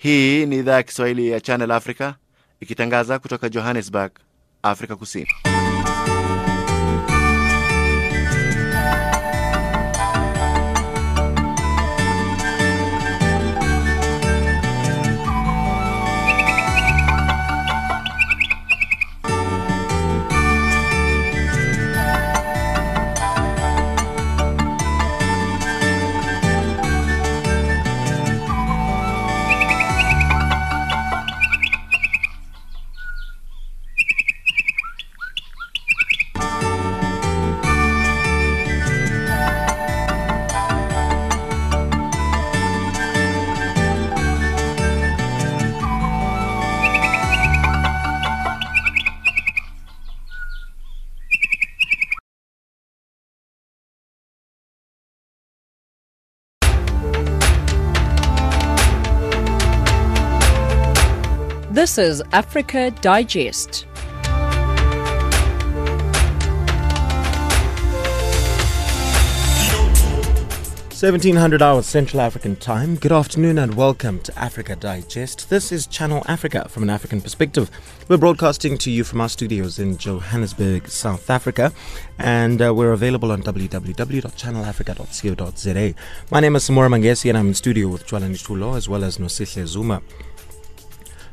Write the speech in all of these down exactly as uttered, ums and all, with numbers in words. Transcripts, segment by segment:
Hii ni idhaa ya Kiswahili ya Channel Africa, ikitangaza kutoka Johannesburg, Afrika Kusini. This is Africa Digest. seventeen hundred hours Central African time. Good afternoon and welcome to Africa Digest. This is Channel Africa from an African perspective. We're broadcasting to you from our studios in Johannesburg, South Africa. And uh, we're available on w w w dot channel africa dot co dot z a. My name is Samora Mangesi and I'm in studio with Juala Nisthulo as well as Nosille Zuma.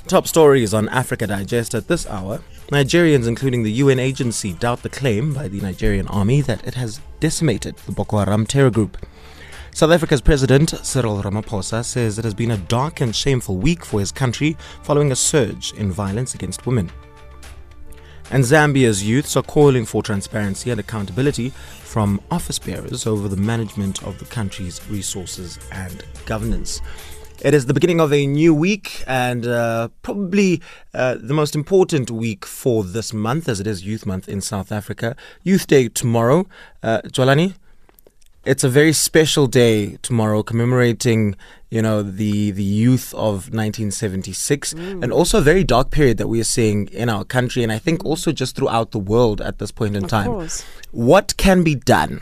Top stories on Africa Digest at this hour. Nigerians, including the U N agency, doubt the claim by the Nigerian army that it has decimated the Boko Haram terror group. South Africa's President Cyril Ramaphosa says it has been a dark and shameful week for his country following a surge in violence against women. And Zambia's youths are calling for transparency and accountability from office bearers over the management of the country's resources and governance. It is the beginning of a new week and uh, probably uh, the most important week for this month, as it is Youth Month in South Africa. Youth Day tomorrow. Uh, Jolani, it's a very special day tomorrow, commemorating, you know, the, the youth of nineteen seventy-six mm. and also a very dark period that we are seeing in our country and I think also just throughout the world at this point in time. Of course. What can be done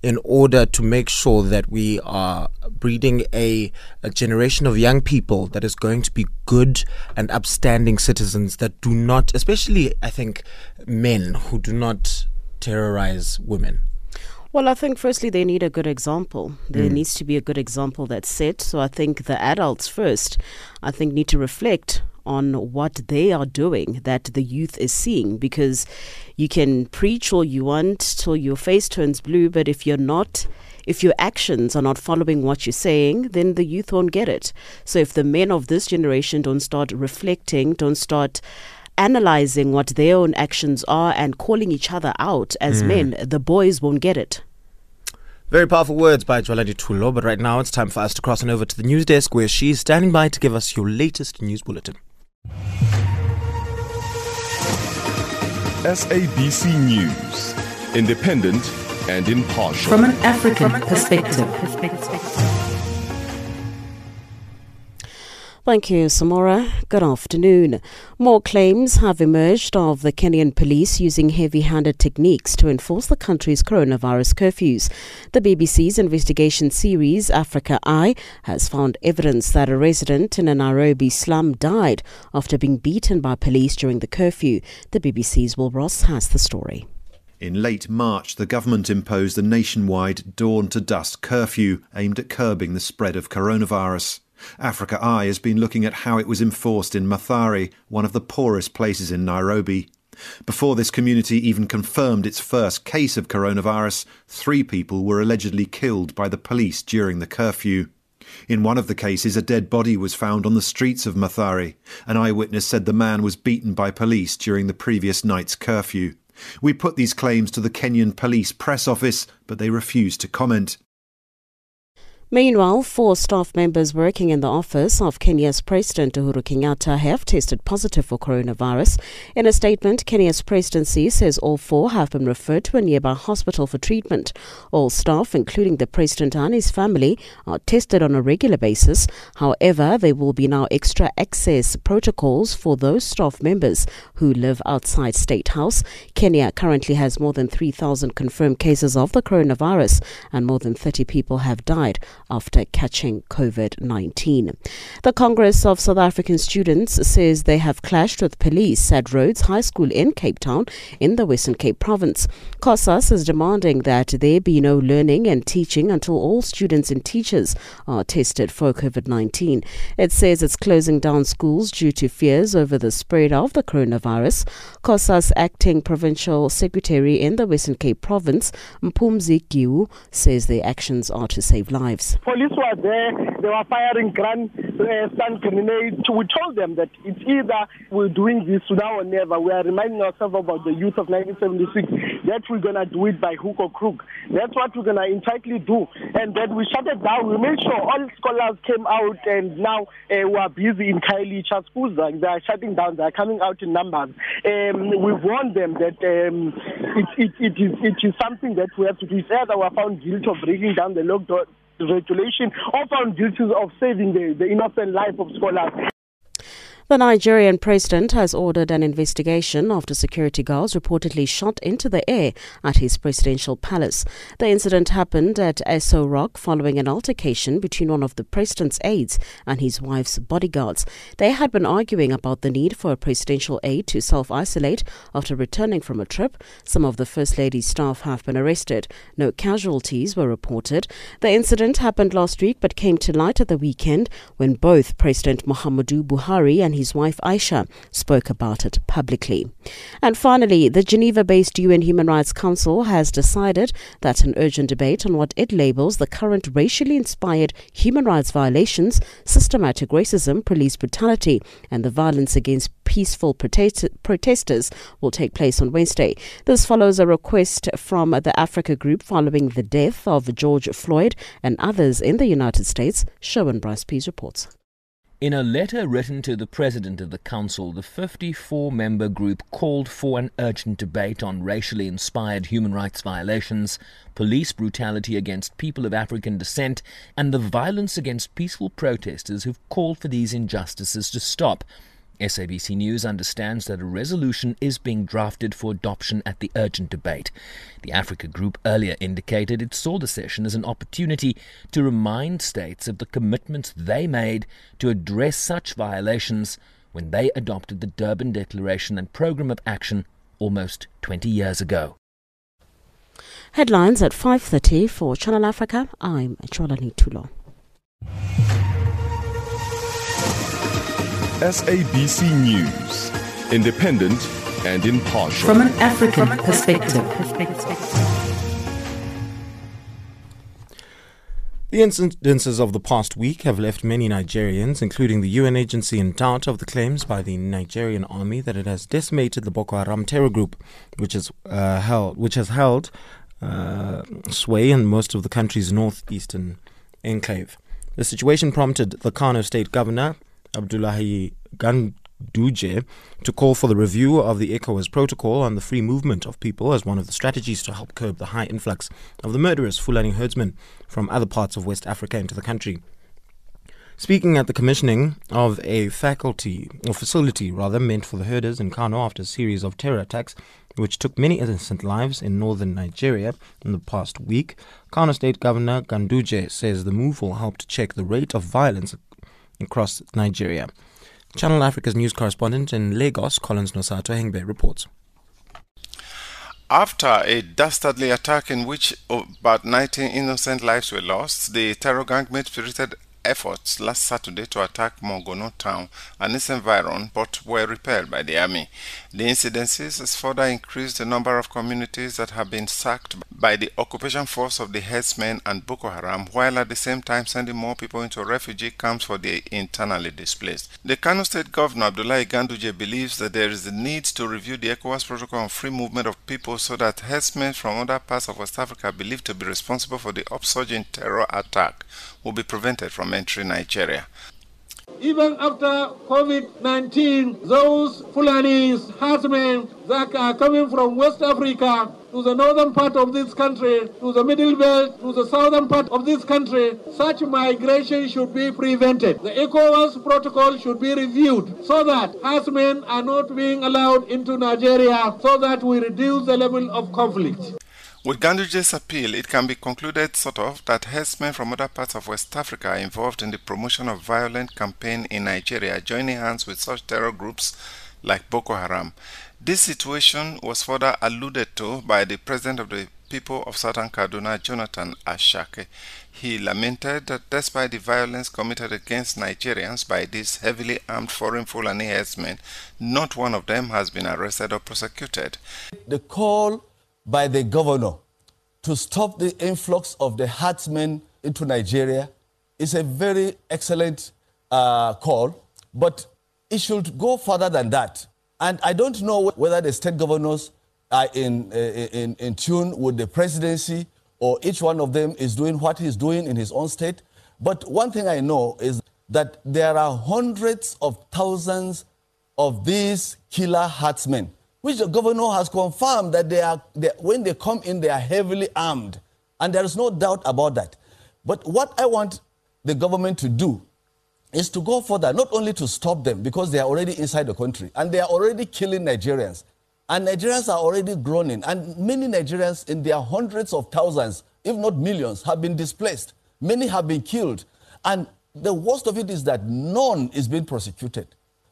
in order to make sure that we are breeding a, a generation of young people that is going to be good and upstanding citizens that do not, especially, I think, men who do not terrorize women? Well, I think firstly they need a good example. There mm. needs to be a good example that's set. So I think the adults first, I think, need to reflect on what they are doing that the youth is seeing, because you can preach all you want till your face turns blue, but if you're not, if your actions are not following what you're saying, then the youth won't get it. So if the men of this generation don't start reflecting, don't start analyzing what their own actions are and calling each other out as mm. men, the boys won't get it. Very powerful words by Cholani Toulon, but right now it's time for us to cross on over to the news desk where she's standing by to give us your latest news bulletin. S A B C News, independent and impartial. From an African perspective. Thank you, Samora. Good afternoon. More claims have emerged of the Kenyan police using heavy-handed techniques to enforce the country's coronavirus curfews. The B B C's investigation series, Africa Eye, has found evidence that a resident in a Nairobi slum died after being beaten by police during the curfew. The B B C's Will Ross has the story. In late March, the government imposed a nationwide dawn-to-dusk curfew aimed at curbing the spread of coronavirus. Africa Eye has been looking at how it was enforced in Mathare, one of the poorest places in Nairobi. Before this community even confirmed its first case of coronavirus, three people were allegedly killed by the police during the curfew. In one of the cases, a dead body was found on the streets of Mathare. An eyewitness said the man was beaten by police during the previous night's curfew. We put these claims to the Kenyan police press office, but they refused to comment. Meanwhile, four staff members working in the office of Kenya's President Uhuru Kenyatta have tested positive for coronavirus. In a statement, Kenya's presidency says all four have been referred to a nearby hospital for treatment. All staff, including the president and his family, are tested on a regular basis. However, there will be now extra access protocols for those staff members who live outside State House. Kenya currently has more than three thousand confirmed cases of the coronavirus and more than thirty people have died after catching COVID nineteen. The Congress of South African Students says they have clashed with police at Rhodes High School in Cape Town in the Western Cape Province. COSAS is demanding that there be no learning and teaching until all students and teachers are tested for COVID nineteen. It says it's closing down schools due to fears over the spread of the coronavirus. COSAS Acting Provincial Secretary in the Western Cape Province, Mpumzi Giu, says their actions are to save lives. Police were there, they were firing guns, uh, stun grenades. We told them that it's either we're doing this now or never. We are reminding ourselves about the youth of nineteen seventy-six, that we're going to do it by hook or crook. That's what we're going to entirely do. And then we shut it down. We made sure all scholars came out, and now uh, we are busy in Kaili Charles schools. They are shutting down. They are coming out in numbers. Um, we warned them that um, it, it, it, is, it is something that we have to do. It's either we are found guilty of breaking down the lockdown regulation or found guilty of saving the, the innocent life of scholars. The Nigerian president has ordered an investigation after security guards reportedly shot into the air at his presidential palace. The incident happened at Aso Rock following an altercation between one of the president's aides and his wife's bodyguards. They had been arguing about the need for a presidential aide to self-isolate after returning from a trip. Some of the First Lady's staff have been arrested. No casualties were reported. The incident happened last week but came to light at the weekend when both President Muhammadu Buhari and his wife Aisha spoke about it publicly. And finally, the Geneva-based U N Human Rights Council has decided that an urgent debate on what it labels the current racially inspired human rights violations, systematic racism, police brutality, and the violence against peaceful protest- protesters will take place on Wednesday. This follows a request from the Africa Group following the death of George Floyd and others in the United States. Sherwin Bryce Pease reports. In a letter written to the President of the Council, the fifty-four member group called for an urgent debate on racially inspired human rights violations, police brutality against people of African descent, and the violence against peaceful protesters who've called for these injustices to stop. S A B C News understands that a resolution is being drafted for adoption at the urgent debate. The Africa Group earlier indicated it saw the session as an opportunity to remind states of the commitments they made to address such violations when they adopted the Durban Declaration and Programme of Action almost twenty years ago. Headlines at five thirty for Channel Africa. I'm Cholani Toulon. S A B C News, independent and impartial. From an African perspective. The incidences of the past week have left many Nigerians, including the U N agency, in doubt of the claims by the Nigerian army that it has decimated the Boko Haram terror group, which is uh, held, which has held uh, sway in most of the country's northeastern enclave. The situation prompted the Kano State Governor, Abdullahi Ganduje, to call for the review of the ECOWAS protocol on the free movement of people as one of the strategies to help curb the high influx of the murderous Fulani herdsmen from other parts of West Africa into the country. Speaking at the commissioning of a faculty or facility rather meant for the herders in Kano after a series of terror attacks which took many innocent lives in northern Nigeria in the past week, Kano State Governor Ganduje says the move will help to check the rate of violence across Nigeria. Channel Africa's news correspondent in Lagos, Collins Nosato Hengbe, reports. After a dastardly attack in which about nineteen innocent lives were lost, the terror gang made spirited efforts last Saturday to attack Mongono town and its environ, but were repelled by the army. The incidences has further increased the number of communities that have been sacked by the occupation force of the herdsmen and Boko Haram, while at the same time sending more people into refugee camps for the internally displaced. The Kano State Governor Abdullahi Ganduje believes that there is a need to review the ECOWAS protocol on free movement of people so that herdsmen from other parts of West Africa believed to be responsible for the upsurging terror attack will be prevented from entering Nigeria. Even after COVID nineteen, those Fulanis, herdsmen that are coming from West Africa to the northern part of this country, to the middle belt, to the southern part of this country, such migration should be prevented. The ECOWAS protocol should be reviewed so that herdsmen are not being allowed into Nigeria, so that we reduce the level of conflict. With Ganduje's appeal, it can be concluded sort of that herdsmen from other parts of West Africa are involved in the promotion of violent campaign in Nigeria, joining hands with such terror groups like Boko Haram. This situation was further alluded to by the president of the people of Southern Kaduna, Jonathan Asake. He lamented that despite the violence committed against Nigerians by these heavily armed foreign Fulani herdsmen, not one of them has been arrested or prosecuted. The call by the governor to stop the influx of the herdsmen into Nigeria is a very excellent uh, call, but it should go further than that. And I don't know whether the state governors are in, in, in tune with the presidency, or each one of them is doing what he's doing in his own state. But one thing I know is that there are hundreds of thousands of these killer herdsmen, which the governor has confirmed that they are, they, when they come in, they are heavily armed. And there is no doubt about that. But what I want the government to do is to go further, not only to stop them, because they are already inside the country, and they are already killing Nigerians. And Nigerians are already groaning, and many Nigerians in their hundreds of thousands, if not millions, have been displaced. Many have been killed. And the worst of it is that none is being prosecuted.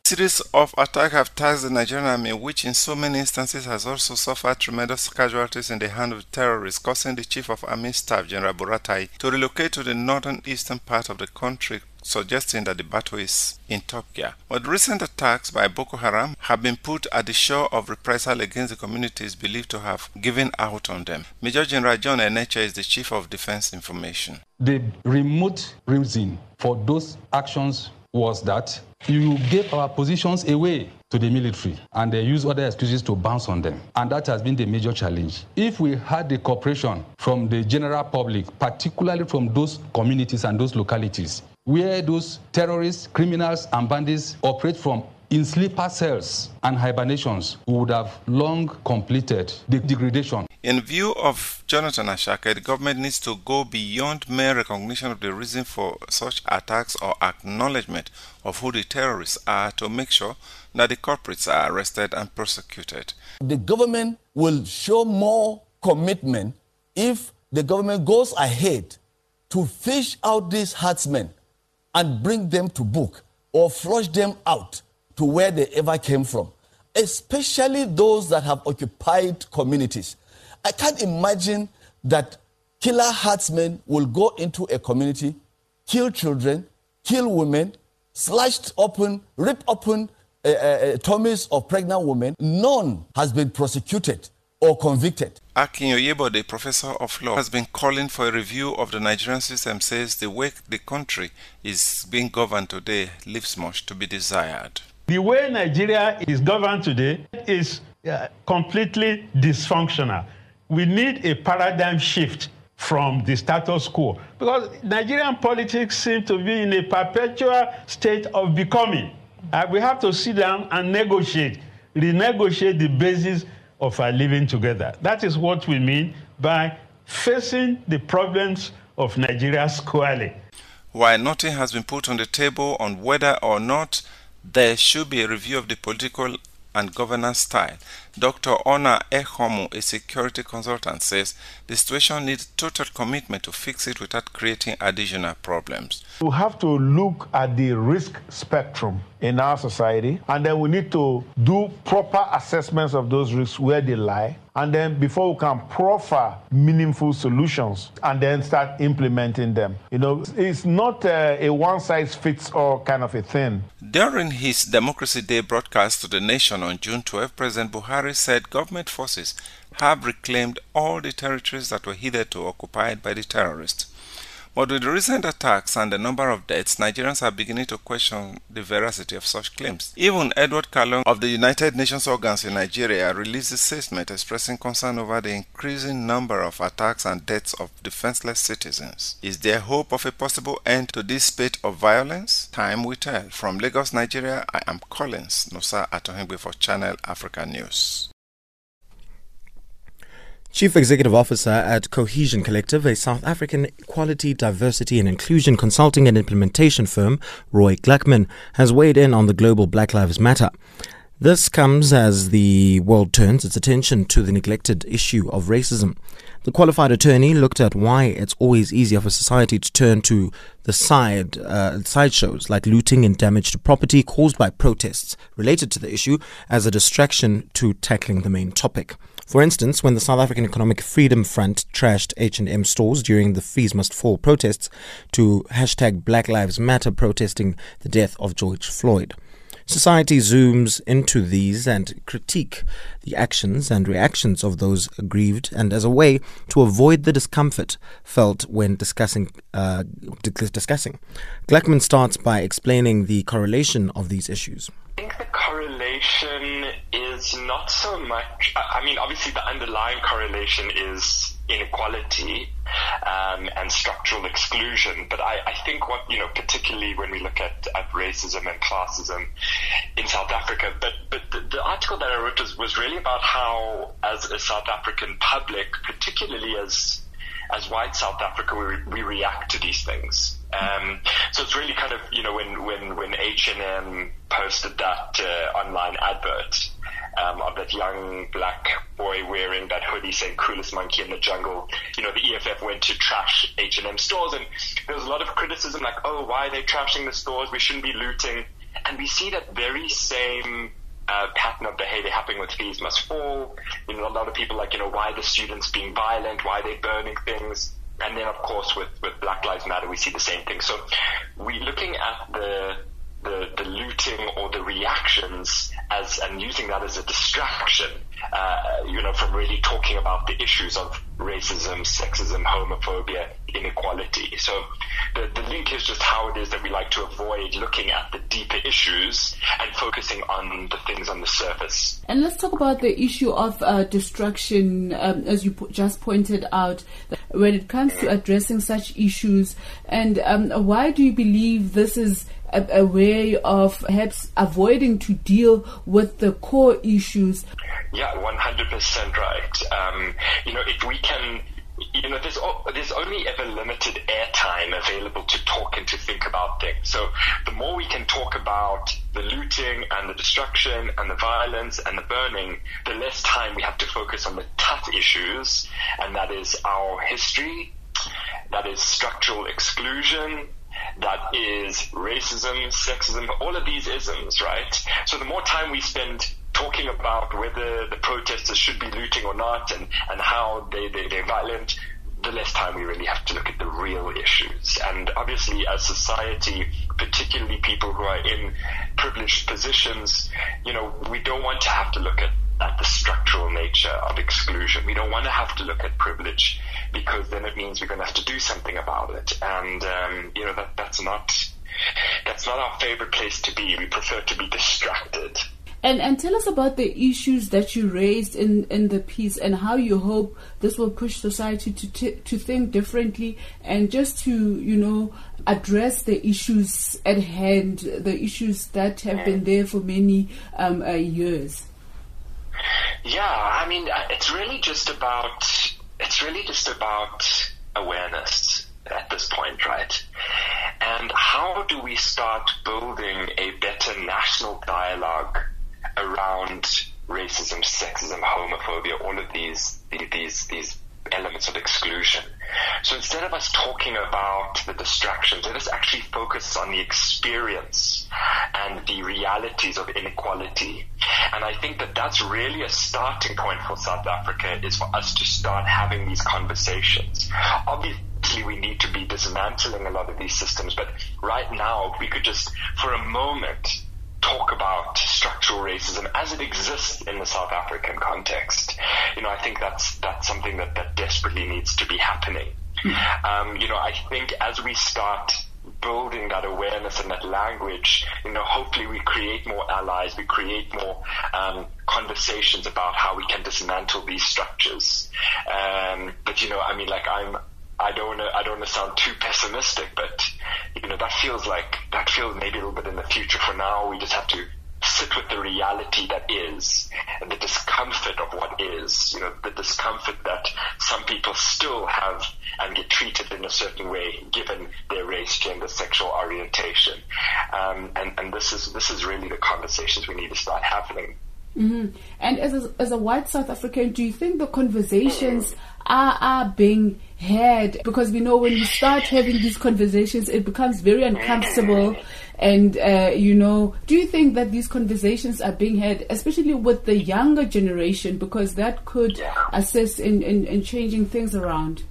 A series of attacks have taxed the Nigerian army, which in so many instances has also suffered tremendous casualties in the hand of terrorists, causing the Chief of Army Staff, General Buratai, to relocate to the northern eastern part of the country, suggesting that the battle is in top gear. But recent attacks by Boko Haram have been put at the shore of repression against the communities believed to have given out on them. Major General John Enecha is the Chief of Defense Information. The remote reason for those actions was that you gave our positions away to the military, and they use other excuses to bounce on them. And that has been the major challenge. If we had the cooperation from the general public, particularly from those communities and those localities, where those terrorists, criminals, and bandits operate from in sleeper cells and hibernations, we would have long completed the degradation. In view of Jonathan Asake, the government needs to go beyond mere recognition of the reason for such attacks or acknowledgement of who the terrorists are to make sure that the culprits are arrested and prosecuted. The government will show more commitment if the government goes ahead to fish out these herdsmen and bring them to book or flush them out to where they ever came from, especially those that have occupied communities. I can't imagine that killer herdsmen will go into a community, kill children, kill women, slashed open, rip open uh, uh, tummies of pregnant women. None has been prosecuted or convicted. Akin Oyebo, the professor of law, has been calling for a review of the Nigerian system, says the way the country is being governed today leaves much to be desired. The way Nigeria is governed today is uh, completely dysfunctional. We need a paradigm shift from the status quo, because Nigerian politics seem to be in a perpetual state of becoming. Uh, we have to sit down and negotiate, renegotiate the basis of our living together. That is what we mean by facing the problems of Nigeria squarely. While nothing has been put on the table on whether or not there should be a review of the political and governance style, Doctor Ona Ehomu, a security consultant, says the situation needs total commitment to fix it without creating additional problems. We have to look at the risk spectrum in our society, and then we need to do proper assessments of those risks, where they lie, and then before we can proffer meaningful solutions and then start implementing them. You know, it's not a, a one-size-fits-all kind of a thing. During his Democracy Day broadcast to the nation on June twelfth, President Buhari said government forces have reclaimed all the territories that were hitherto occupied by the terrorists. But with the recent attacks and the number of deaths, Nigerians are beginning to question the veracity of such claims. Even Edward Kalong of the United Nations organs in Nigeria released a statement expressing concern over the increasing number of attacks and deaths of defenseless citizens. Is there hope of a possible end to this spate of violence? Time will tell. From Lagos, Nigeria, I am Collins Nosa Atohengbe for Channel Africa News. Chief Executive Officer at Cohesion Collective, a South African equality, diversity and inclusion consulting and implementation firm, Roy Gluckman, has weighed in on the global Black Lives Matter. This comes as the world turns its attention to the neglected issue of racism. The qualified attorney looked at why it's always easier for society to turn to the side uh, sideshows like looting and damage to property caused by protests related to the issue as a distraction to tackling the main topic. For instance, when the South African Economic Freedom Front trashed H and M stores during the Fees Must Fall protests to hashtag Black Lives Matter protesting the death of George Floyd. Society zooms into these and critique the actions and reactions of those aggrieved, and as a way to avoid the discomfort felt when discussing. Uh, discussing. Gluckman starts by explaining the correlation of these issues. I think the correlation is not so much, I mean, obviously the underlying correlation is inequality um, and structural exclusion. But I, I think what, you know, particularly when we look at, at racism and classism in South Africa, but, but the, the article that I wrote was, was really about how, as a South African public, particularly as as white South Africa, we, we react to these things. Um, so it's really kind of, you know, when, when, when H and M posted that uh, online advert um, of that young black boy wearing that hoodie saying coolest monkey in the jungle, you know, the E F F went to trash H and M stores, and there was a lot of criticism like, oh, why are they trashing the stores? We shouldn't be looting. And we see that very same Uh, pattern of behavior happening with Fees Must Fall. You know, a lot of people like, you know, why are the students being violent? Why are they burning things? And then, of course, with, with Black Lives Matter, we see the same thing. So we're looking at the, the, the looting or the reactions as, and using that as a distraction, uh, you know, from really talking about the issues of racism, sexism, homophobia, inequality. So the, the link is just how it is that we like to avoid looking at the deeper issues and focusing on the things on the surface. And let's talk about the issue of uh, distraction, um, as you po- just pointed out, when it comes to addressing such issues. And um, why do you believe this is a, a way of perhaps avoiding to deal with the core issues? Yeah, one hundred percent right. Um, you know, if we can... You know, there's there's only ever limited airtime available to talk and to think about things. So the more we can talk about the looting and the destruction and the violence and the burning, the less time we have to focus on the tough issues, and that is our history, that is structural exclusion, that is racism, sexism, all of these isms, right? So the more time we spend talking about whether the protesters should be looting or not, and, and how they, they, they're violent, the less time we really have to look at the real issues. And obviously, as society, particularly people who are in privileged positions, you know, we don't want to have to look at, at the structural nature of exclusion. We don't want to have to look at privilege, because then it means we're going to have to do something about it. And, um, you know, that that's not that's not our favorite place to be. We prefer to be distracted. And and tell us about the issues that you raised in, in the piece, and how you hope this will push society to t- to think differently, and just to, you know, address the issues at hand, the issues that have been there for many um, uh, years. Yeah, I mean, it's really just about it's really just about awareness at this point, right? And how do we start building a better national dialogue around racism, sexism, homophobia, all of these these these elements of exclusion? So instead of us talking about the distractions, let us actually focus on the experience and the realities of inequality. And I think that that's really a starting point for South Africa, is for us to start having these conversations. Obviously, we need to be dismantling a lot of these systems, but right now, if we could just, for a moment, talk about structural racism as it exists in the South African context. You know, I think that's that's something that, that desperately needs to be happening. Mm-hmm. Um, you know, I think as we start building that awareness and that language, you know, hopefully we create more allies, we create more um, conversations about how we can dismantle these structures. Um, but, you know, I mean, like I'm... I don't want to. I don't want to sound too pessimistic, but you know that feels like that feels maybe a little bit in the future. For now, we just have to sit with the reality that is, and the discomfort of what is, you know, the discomfort that some people still have and get treated in a certain way given their race, gender, sexual orientation. Um, and, and this is this is really the conversations we need to start having. Mm-hmm. And as a, as a white South African, do you think the conversations are, are being had? Because we know when you start having these conversations, it becomes very uncomfortable. And, uh, you know, do you think that these conversations are being had, especially with the younger generation, because that could yeah. assist in, in, in changing things around?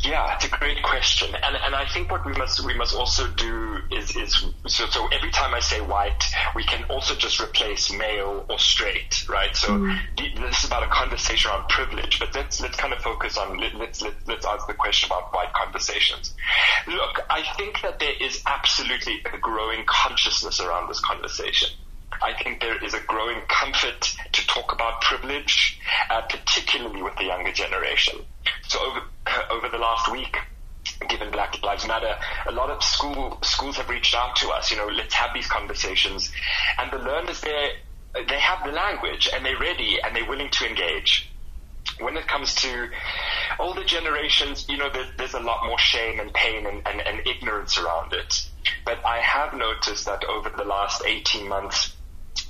Yeah, it's a great question, and and I think what we must we must also do is is so, so every time I say white, we can also just replace male or straight, right? So mm-hmm. this is about a conversation around privilege, but let's let's kind of focus on let's let's let's answer the question about white conversations. Look, I think that there is absolutely a growing consciousness around this conversation. I think there is a growing comfort to talk about privilege, uh, particularly with the younger generation. So over over the last week, given Black Lives Matter, a lot of school schools have reached out to us, you know, let's have these conversations. And the learners there, they have the language and they're ready and they're willing to engage. When it comes to older generations, you know, there's, there's a lot more shame and pain and, and, and ignorance around it. But I have noticed that over the last eighteen months,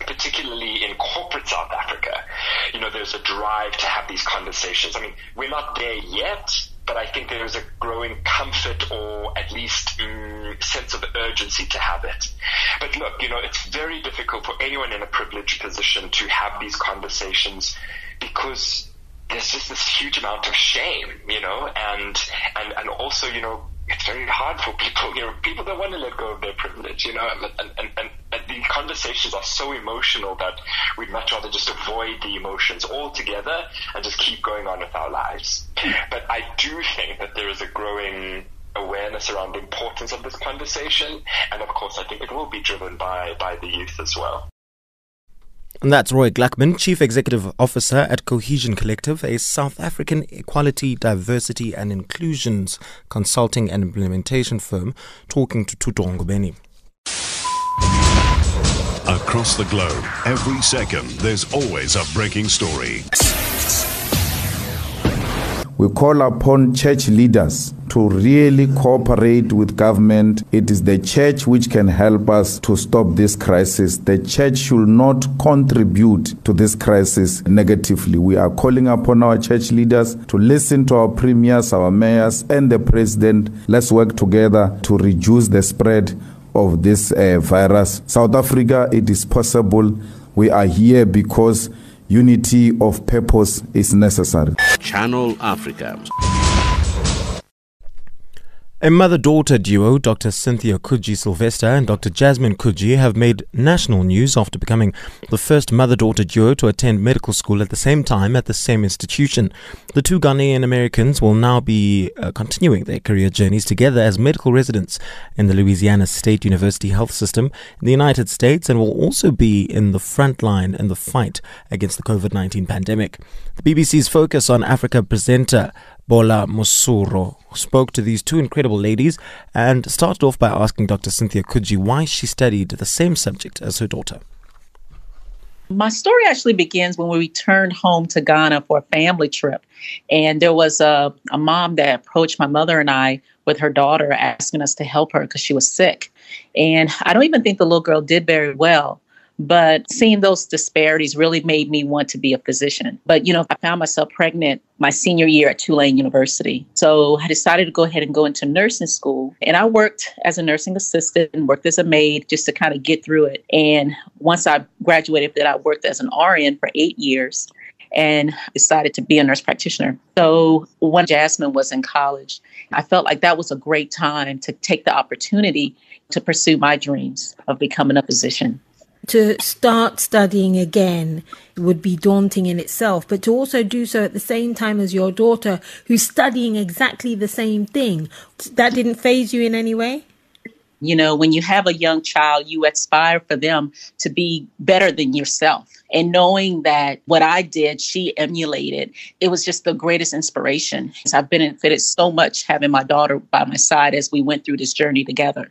particularly in corporate South Africa, you know, there's a drive to have these conversations. I mean, we're not there yet, but I think there is a growing comfort or at least um, sense of urgency to have it. But look, you know, it's very difficult for anyone in a privileged position to have these conversations because there's just this huge amount of shame, you know, and and, and also, you know, it's very hard for people, you know, people that want to let go of their privilege, you know, and, and, and, and the conversations are so emotional that we'd much rather just avoid the emotions altogether and just keep going on with our lives. But I do think that there is a growing awareness around the importance of this conversation. And of course, I think it will be driven by, by the youth as well. And that's Roy Gluckman, Chief Executive Officer at Cohesion Collective, a South African equality, diversity and inclusions consulting and implementation firm, talking to Thuto Ngobeni. Across the globe, every second, there's always a breaking story. We call upon church leaders to really cooperate with government. It is the church which can help us to stop this crisis. The church should not contribute to this crisis negatively. We are calling upon our church leaders to listen to our premiers, our mayors, and the president. Let's work together to reduce the spread of this uh, virus. South Africa, it is possible. We are here because unity of purpose is necessary. Channel Africa. A mother-daughter duo, Doctor Cynthia Kudji-Sylvester and Doctor Jasmine Kudji, have made national news after becoming the first mother-daughter duo to attend medical school at the same time at the same institution. The two Ghanaian Americans will now be uh, continuing their career journeys together as medical residents in the Louisiana State University Health System in the United States, and will also be in the front line in the fight against the COVID nineteen pandemic. The B B C's Focus on Africa presenter Bola Mosuro spoke to these two incredible ladies and started off by asking Doctor Cynthia Kudji why she studied the same subject as her daughter. My story actually begins when we returned home to Ghana for a family trip. And there was a, a mom that approached my mother and I with her daughter asking us to help her because she was sick. And I don't even think the little girl did very well. But seeing those disparities really made me want to be a physician. But, you know, I found myself pregnant my senior year at Tulane University. So I decided to go ahead and go into nursing school. And I worked as a nursing assistant and worked as a maid just to kind of get through it. And once I graduated, that I worked as an R N for eight years and decided to be a nurse practitioner. So when Jasmine was in college, I felt like that was a great time to take the opportunity to pursue my dreams of becoming a physician. To start studying again would be daunting in itself, but to also do so at the same time as your daughter, who's studying exactly the same thing, that didn't faze you in any way? You know, when you have a young child, you aspire for them to be better than yourself. And knowing that what I did, she emulated, it was just the greatest inspiration. So I've benefited so much having my daughter by my side as we went through this journey together.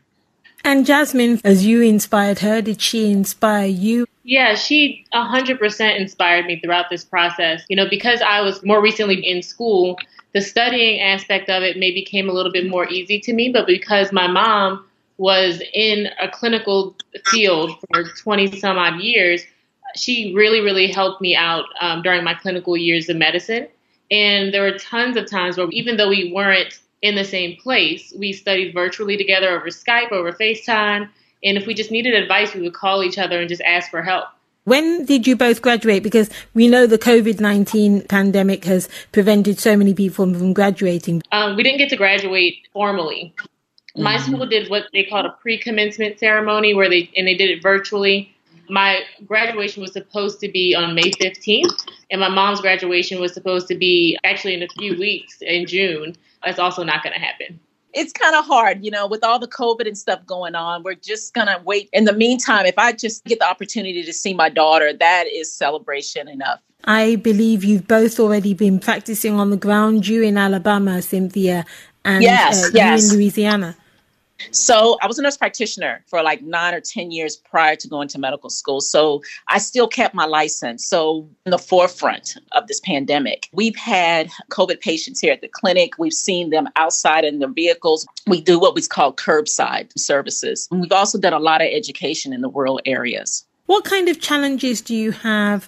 And Jasmine, as you inspired her, did she inspire you? Yeah, she one hundred percent inspired me throughout this process. You know, because I was more recently in school, the studying aspect of it maybe came a little bit more easy to me. But because my mom was in a clinical field for twenty some odd years, she really, really helped me out um, during my clinical years of medicine. And there were tons of times where even though we weren't in the same place, we studied virtually together over Skype, over FaceTime. And if we just needed advice, we would call each other and just ask for help. When did you both graduate? Because we know the covid nineteen pandemic has prevented so many people from graduating. Um, we didn't get to graduate formally. Mm-hmm. My school did what they called a pre-commencement ceremony, where they and they did it virtually. My graduation was supposed to be on May fifteenth, and my mom's graduation was supposed to be actually in a few weeks in June. That's also not going to happen. It's kind of hard, you know, with all the COVID and stuff going on. We're just going to wait. In the meantime, if I just get the opportunity to see my daughter, that is celebration enough. I believe you've both already been practicing on the ground, you in Alabama, Cynthia, and yes, uh, yes. you in Louisiana. So I was a nurse practitioner for like nine or ten years prior to going to medical school. So I still kept my license. So in the forefront of this pandemic, we've had COVID patients here at the clinic. We've seen them outside in their vehicles. We do what we call curbside services. And we've also done a lot of education in the rural areas. What kind of challenges do you have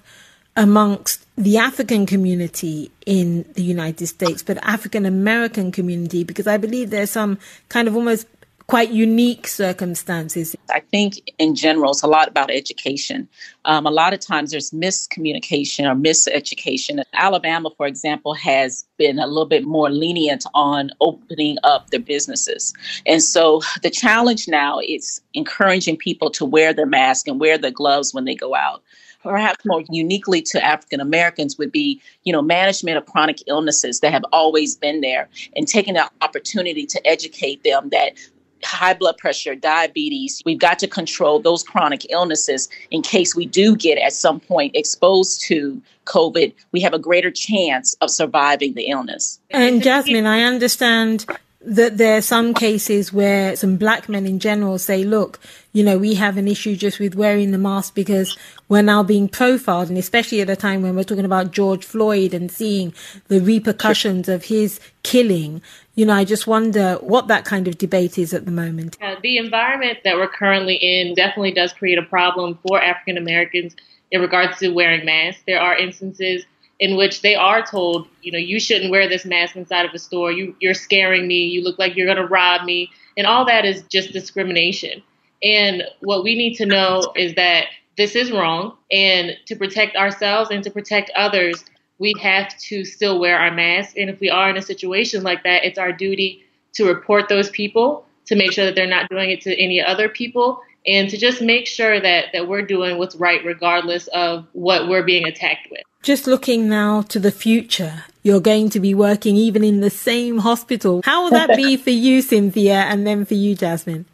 amongst the African community in the United States, but African-American community? Because I believe there's some kind of almost quite unique circumstances. I think in general, it's a lot about education. Um, a lot of times there's miscommunication or miseducation. Alabama, for example, has been a little bit more lenient on opening up their businesses. And so the challenge now is encouraging people to wear their mask and wear their gloves when they go out. Perhaps more uniquely to African Americans would be, you know, management of chronic illnesses that have always been there, and taking the opportunity to educate them that high blood pressure, diabetes, we've got to control those chronic illnesses in case we do get at some point exposed to COVID. We have a greater chance of surviving the illness. And Jasmine, I understand that there are some cases where some black men in general say, look, you know, we have an issue just with wearing the mask because we're now being profiled. And especially at a time when we're talking about George Floyd and seeing the repercussions sure. of his killing. You know, I just wonder what that kind of debate is at the moment. Uh, the environment that we're currently in definitely does create a problem for African Americans in regards to wearing masks. There are instances in which they are told, you know, you shouldn't wear this mask inside of a store. You, you're scaring me. You look like you're going to rob me. And all that is just discrimination. And what we need to know is that this is wrong. And to protect ourselves and to protect others, we have to still wear our masks. And if we are in a situation like that, it's our duty to report those people, to make sure that they're not doing it to any other people, and to just make sure that, that we're doing what's right regardless of what we're being attacked with. Just looking now to the future, you're going to be working even in the same hospital. How will that be for you, Cynthia, and then for you, Jasmine?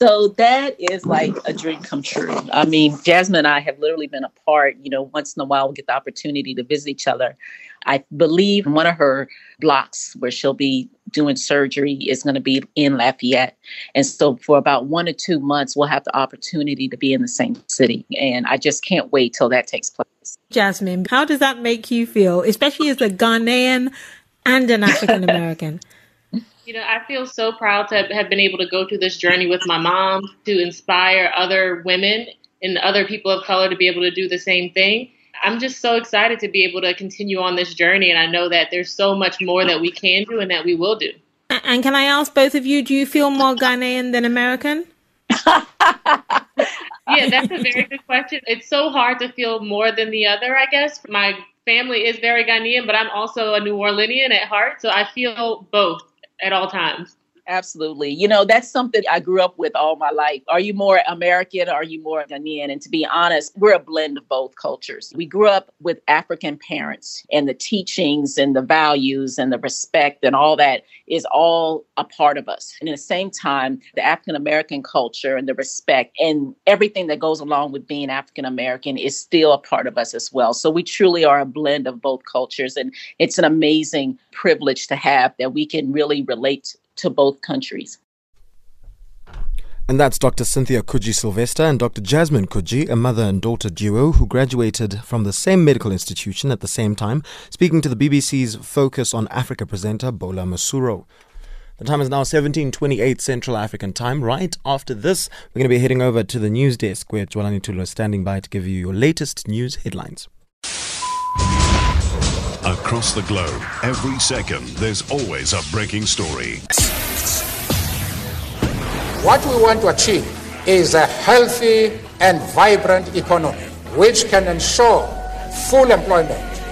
So that is like a dream come true. I mean, Jasmine and I have literally been apart. You know, once in a while we'll get the opportunity to visit each other. I believe one of her blocks where she'll be doing surgery is going to be in Lafayette. And so for about one or two months, we'll have the opportunity to be in the same city. And I just can't wait till that takes place. Jasmine, how does that make you feel, especially as a Ghanaian and an African-American? You know, I feel so proud to have been able to go through this journey with my mom, to inspire other women and other people of color to be able to do the same thing. I'm just so excited to be able to continue on this journey. And I know that there's so much more that we can do and that we will do. And can I ask both of you, do you feel more Ghanaian than American? Yeah, that's a very good question. It's so hard to feel more than the other, I guess. My family is very Ghanaian, but I'm also a New Orleanian at heart. So I feel both at all times. Absolutely. You know, that's something I grew up with all my life. Are you more American? Are you more Ghanaian? And to be honest, we're a blend of both cultures. We grew up with African parents, and the teachings and the values and the respect and all that is all a part of us. And at the same time, the African American culture and the respect and everything that goes along with being African American is still a part of us as well. So we truly are a blend of both cultures. And it's an amazing privilege to have that we can really relate to both countries. And that's Doctor Cynthia Kudji-Sylvester and Doctor Jasmine Kudji, a mother and daughter duo who graduated from the same medical institution at the same time, speaking to the B B C's Focus on Africa presenter Bola Masuro. The time is now seventeen twenty-eight Central African time. Right after this, we're going to be heading over to the news desk where Jolani Toulon is standing by to give you your latest news headlines. Across the globe, every second, there's always a breaking story. What we want to achieve is a healthy and vibrant economy, which can ensure full employment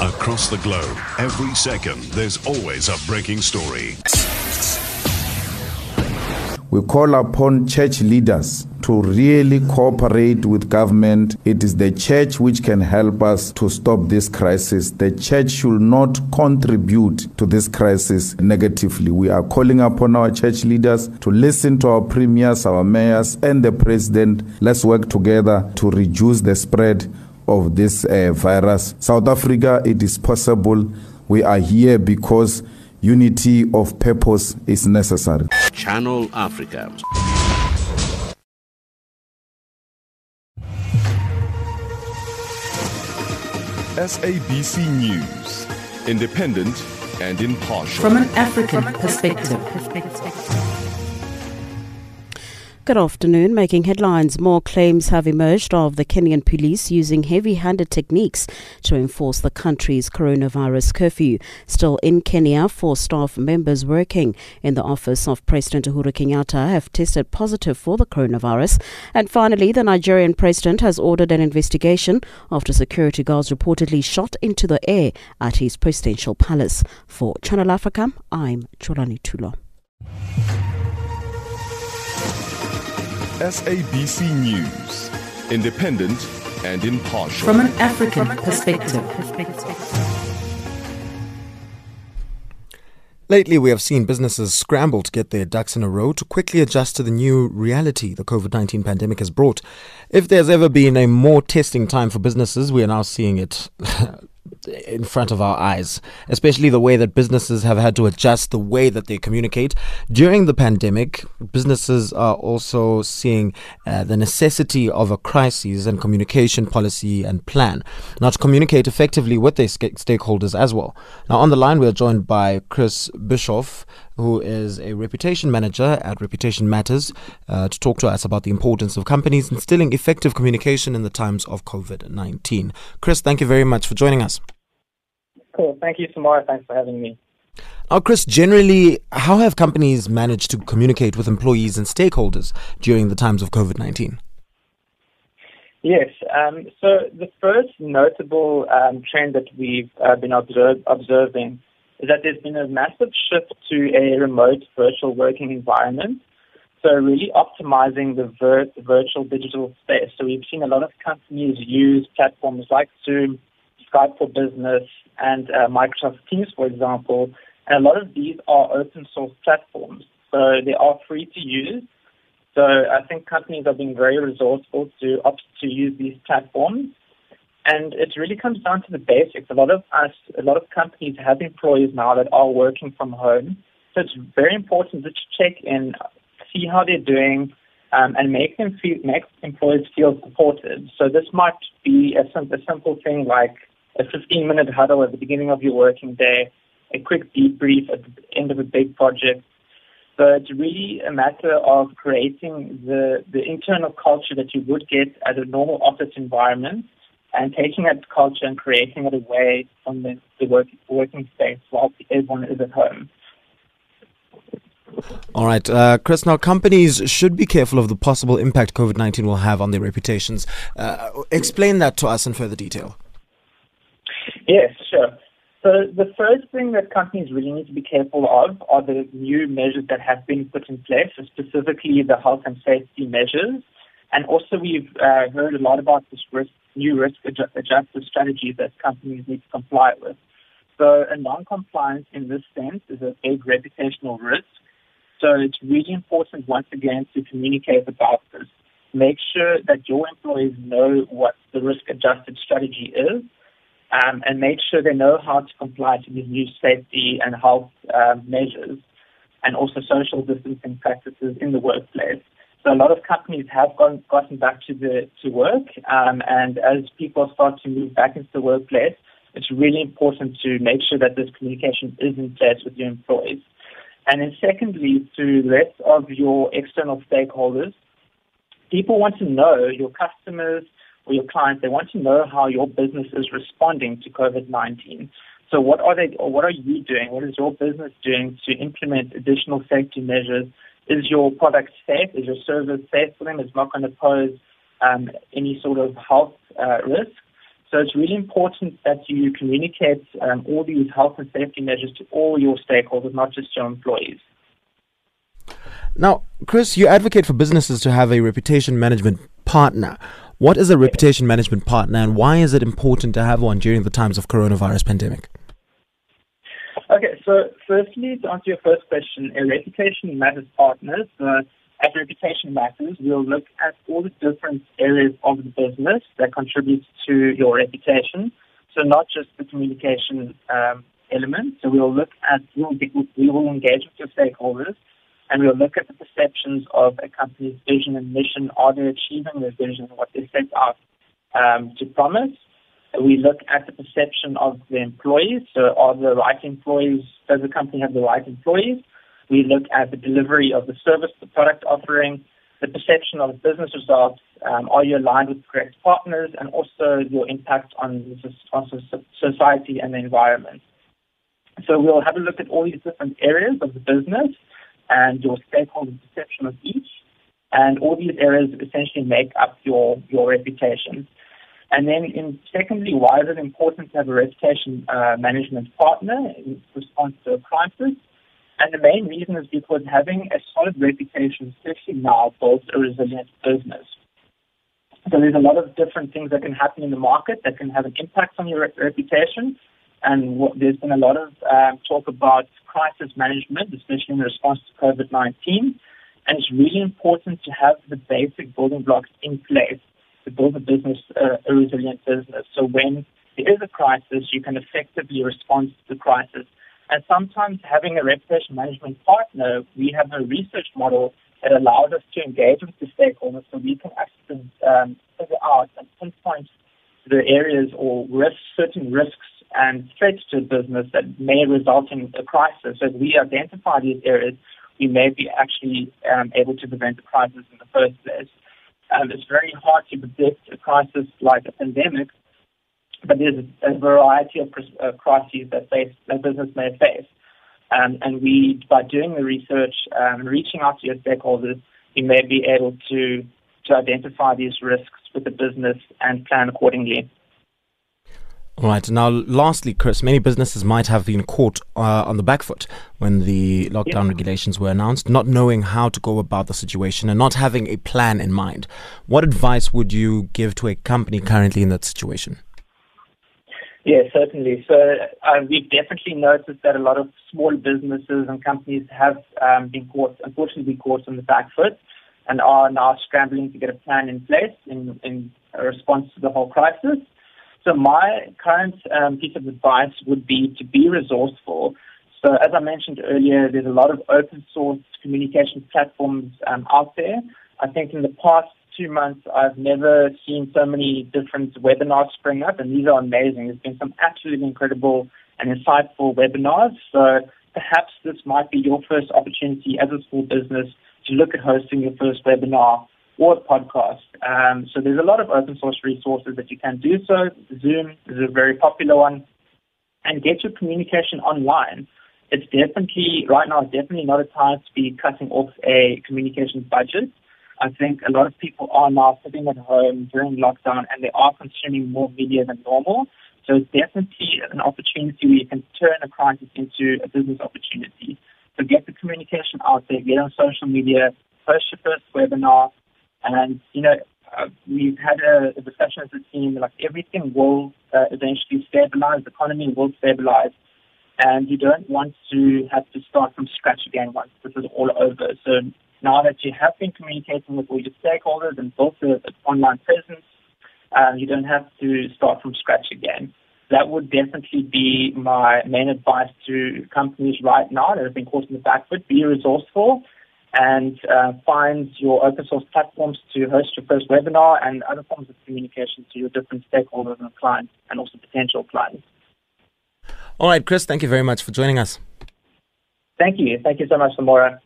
Across the globe, every second, there's always a breaking story. We call upon church leaders to really cooperate with government. It is the church which can help us to stop this crisis. The church should not contribute to this crisis negatively. We are calling upon our church leaders to listen to our premiers, our mayors, and the president. Let's work together to reduce the spread of this uh, virus. South Africa, it is possible. We are here because unity of purpose is necessary. Channel Africa. S A B C News, independent and impartial. From an African perspective. Good afternoon. Making headlines, more claims have emerged of the Kenyan police using heavy-handed techniques to enforce the country's coronavirus curfew. Still in Kenya, four staff members working in the office of President Uhuru Kenyatta have tested positive for the coronavirus. And finally, the Nigerian president has ordered an investigation after security guards reportedly shot into the air at his presidential palace. For Channel Africa, I'm Cholani Toulon. S A B C News, independent and impartial. From an African perspective. Lately, we have seen businesses scramble to get their ducks in a row to quickly adjust to the new reality the COVID nineteen pandemic has brought. If there's ever been a more testing time for businesses, we are now seeing it in front of our eyes, especially the way that businesses have had to adjust the way that they communicate. During the pandemic, businesses are also seeing uh, the necessity of a crisis and communication policy and plan, now to communicate effectively with their sk- stakeholders as well. Now on the line, we are joined by Chris Bischoff, who is a reputation manager at Reputation Matters, uh, to talk to us about the importance of companies instilling effective communication in the times of COVID nineteen. Chris, thank you very much for joining us. Cool. Thank you, Samora. Thanks for having me. Now, Chris, generally, how have companies managed to communicate with employees and stakeholders during the times of COVID nineteen? Yes. Um, so the first notable um, trend that we've uh, been observe- observing is that there's been a massive shift to a remote virtual working environment. So really optimizing the vir- virtual digital space. So we've seen a lot of companies use platforms like Zoom, Skype for Business, and uh, Microsoft Teams, for example. And a lot of these are open source platforms, so they are free to use. So I think companies are being very resourceful to opt to use these platforms. And it really comes down to the basics. A lot of us, a lot of companies have employees now that are working from home. So it's very important to check in, see how they're doing, um, and make them feel, make employees feel supported. So this might be a, sim- a simple thing like a fifteen-minute huddle at the beginning of your working day, a quick debrief at the end of a big project. So it's really a matter of creating the, the internal culture that you would get at a normal office environment and taking that culture and creating it away from the, the work, working space while everyone is at home. All right, uh, Chris, now companies should be careful of the possible impact COVID nineteen will have on their reputations. Uh, explain that to us in further detail. Yes, sure. So the first thing that companies really need to be careful of are the new measures that have been put in place, specifically the health and safety measures. And also we've uh, heard a lot about this risk, new risk adjust, adjusted strategy that companies need to comply with. So a non-compliance in this sense is a big reputational risk. So it's really important, once again, to communicate about this. Make sure that your employees know what the risk-adjusted strategy is. Um, and make sure they know how to comply to these new safety and health uh, measures and also social distancing practices in the workplace. So a lot of companies have gone, gotten back to the to work, um, and as people start to move back into the workplace, it's really important to make sure that this communication is in place with your employees. And then secondly, to less of your external stakeholders, people want to know, your customers, or your clients, they want to know how your business is responding to COVID nineteen. So what are they, or what are you doing? What is your business doing to implement additional safety measures? Is your product safe? Is your service safe for them? It's not going to pose um, any sort of health uh, risk. So it's really important that you communicate um, all these health and safety measures to all your stakeholders, not just your employees. Now, Chris, you advocate for businesses to have a reputation management partner. What is a reputation management partner, and why is it important to have one during the times of coronavirus pandemic? Okay, so firstly, to answer your first question, a reputation matters partners. Uh, at Reputation Matters, we'll look at all the different areas of the business that contributes to your reputation. So not just the communication um, element. So we'll look at, we'll be, we will engage with your stakeholders, and we'll look at the perceptions of a company's vision and mission. Are they achieving their vision, what they set out um, to promise? We look at the perception of the employees. So are the right employees, does the company have the right employees? We look at the delivery of the service, the product offering, the perception of business results. Um, are you aligned with the correct partners? And also your impact on, on society and the environment. So we'll have a look at all these different areas of the business and your stakeholder perception of each, and all these areas essentially make up your, your reputation. And then in secondly, why is it important to have a reputation uh, management partner in response to a crisis? And the main reason is because having a solid reputation, especially now, builds a resilient business. So there's a lot of different things that can happen in the market that can have an impact on your re- reputation. And what, there's been a lot of um, talk about crisis management, especially in response to COVID nineteen. And it's really important to have the basic building blocks in place to build a business, uh, a resilient business. So when there is a crisis, you can effectively respond to the crisis. And sometimes having a reputation management partner, we have a research model that allows us to engage with the stakeholders so we can actually um, figure out and pinpoint the areas or risk, certain risks and threats to business that may result in a crisis. So if we identify these areas, we may be actually um, able to prevent the crisis in the first place. Um, it's very hard to predict a crisis like a pandemic, but there's a variety of uh, crises that, face, that business may face. Um, and we, by doing the research, um, reaching out to your stakeholders, you may be able to, to identify these risks with the business and plan accordingly. All right. Now, lastly, Chris, many businesses might have been caught uh, on the back foot when the lockdown yeah. regulations were announced, not knowing how to go about the situation and not having a plan in mind. What advice would you give to a company currently in that situation? Yeah, certainly. So uh, we've definitely noticed that a lot of small businesses and companies have um, been caught, unfortunately been caught on the back foot and are now scrambling to get a plan in place in, in response to the whole crisis. So my current um, piece of advice would be to be resourceful. So as I mentioned earlier, there's a lot of open source communication platforms um, out there. I think in the past two months, I've never seen so many different webinars spring up, and these are amazing. There's been some absolutely incredible and insightful webinars. So perhaps this might be your first opportunity as a small business to look at hosting your first webinar or podcast. Um, so there's a lot of open source resources that you can do so. Zoom is a very popular one. And get your communication online. It's definitely, right now, it's definitely not a time to be cutting off a communication budget. I think a lot of people are now sitting at home during lockdown and they are consuming more media than normal. So it's definitely an opportunity where you can turn a crisis into a business opportunity. So get the communication out there, get on social media, post your first webinar. And, you know, uh, we've had a, a discussion as a team, like everything will uh, eventually stabilize, the economy will stabilize. And you don't want to have to start from scratch again once this is all over. So now that you have been communicating with all your stakeholders and built an online presence, uh, you don't have to start from scratch again. That would definitely be my main advice to companies right now that have been caught in the back foot. Be resourceful and uh, find your open source platforms to host your first webinar and other forms of communication to your different stakeholders and clients and also potential clients. All right, Chris, thank you very much for joining us. Thank you. Thank you so much, Samora.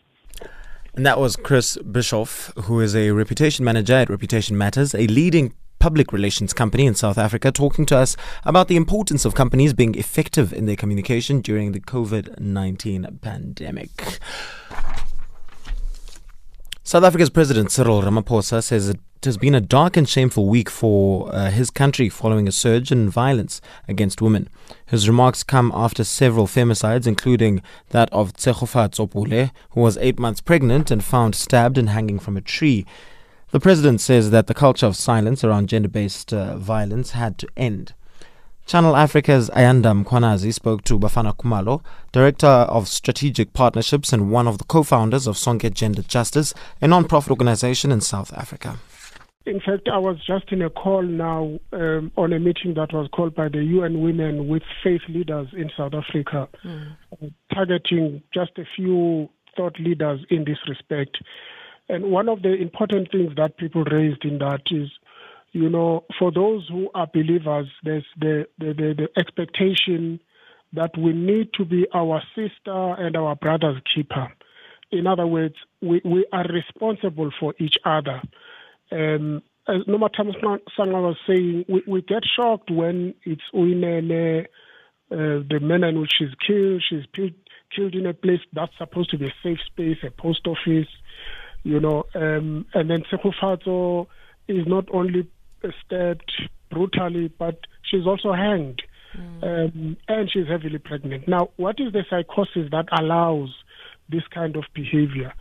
And that was Chris Bischoff, who is a reputation manager at Reputation Matters, a leading public relations company in South Africa, talking to us about the importance of companies being effective in their communication during the covid nineteen pandemic. South Africa's President Cyril Ramaphosa says it It has been a dark and shameful week for uh, his country following a surge in violence against women. His remarks come after several femicides, including that of Tshegofatso Pule, who was eight months pregnant and found stabbed and hanging from a tree. The president says that the culture of silence around gender-based uh, violence had to end. Channel Africa's Ayanda Mkhwanazi spoke to Bafana Kumalo, Director of Strategic Partnerships and one of the co-founders of Sonke Gender Justice, a non-profit organization in South Africa. In fact, I was just in a call now um, on a meeting that was called by the U N Women with faith leaders in South Africa, mm. targeting just a few thought leaders in this respect. And one of the important things that people raised in that is, you know, for those who are believers, there's the, the, the, the expectation that we need to be our sister and our brother's keeper. In other words, we, we are responsible for each other. Um, as Noma Thomas-Sanga was saying, we, we get shocked when it's Uinene, uh, the manner in which she's killed. She's pe- killed in a place that's supposed to be a safe space, a post office, you know. Um, and then Tshegofatso is not only stabbed brutally, but she's also hanged. Mm. Um, and she's heavily pregnant. Now, what is the psychosis that allows this kind of behavior?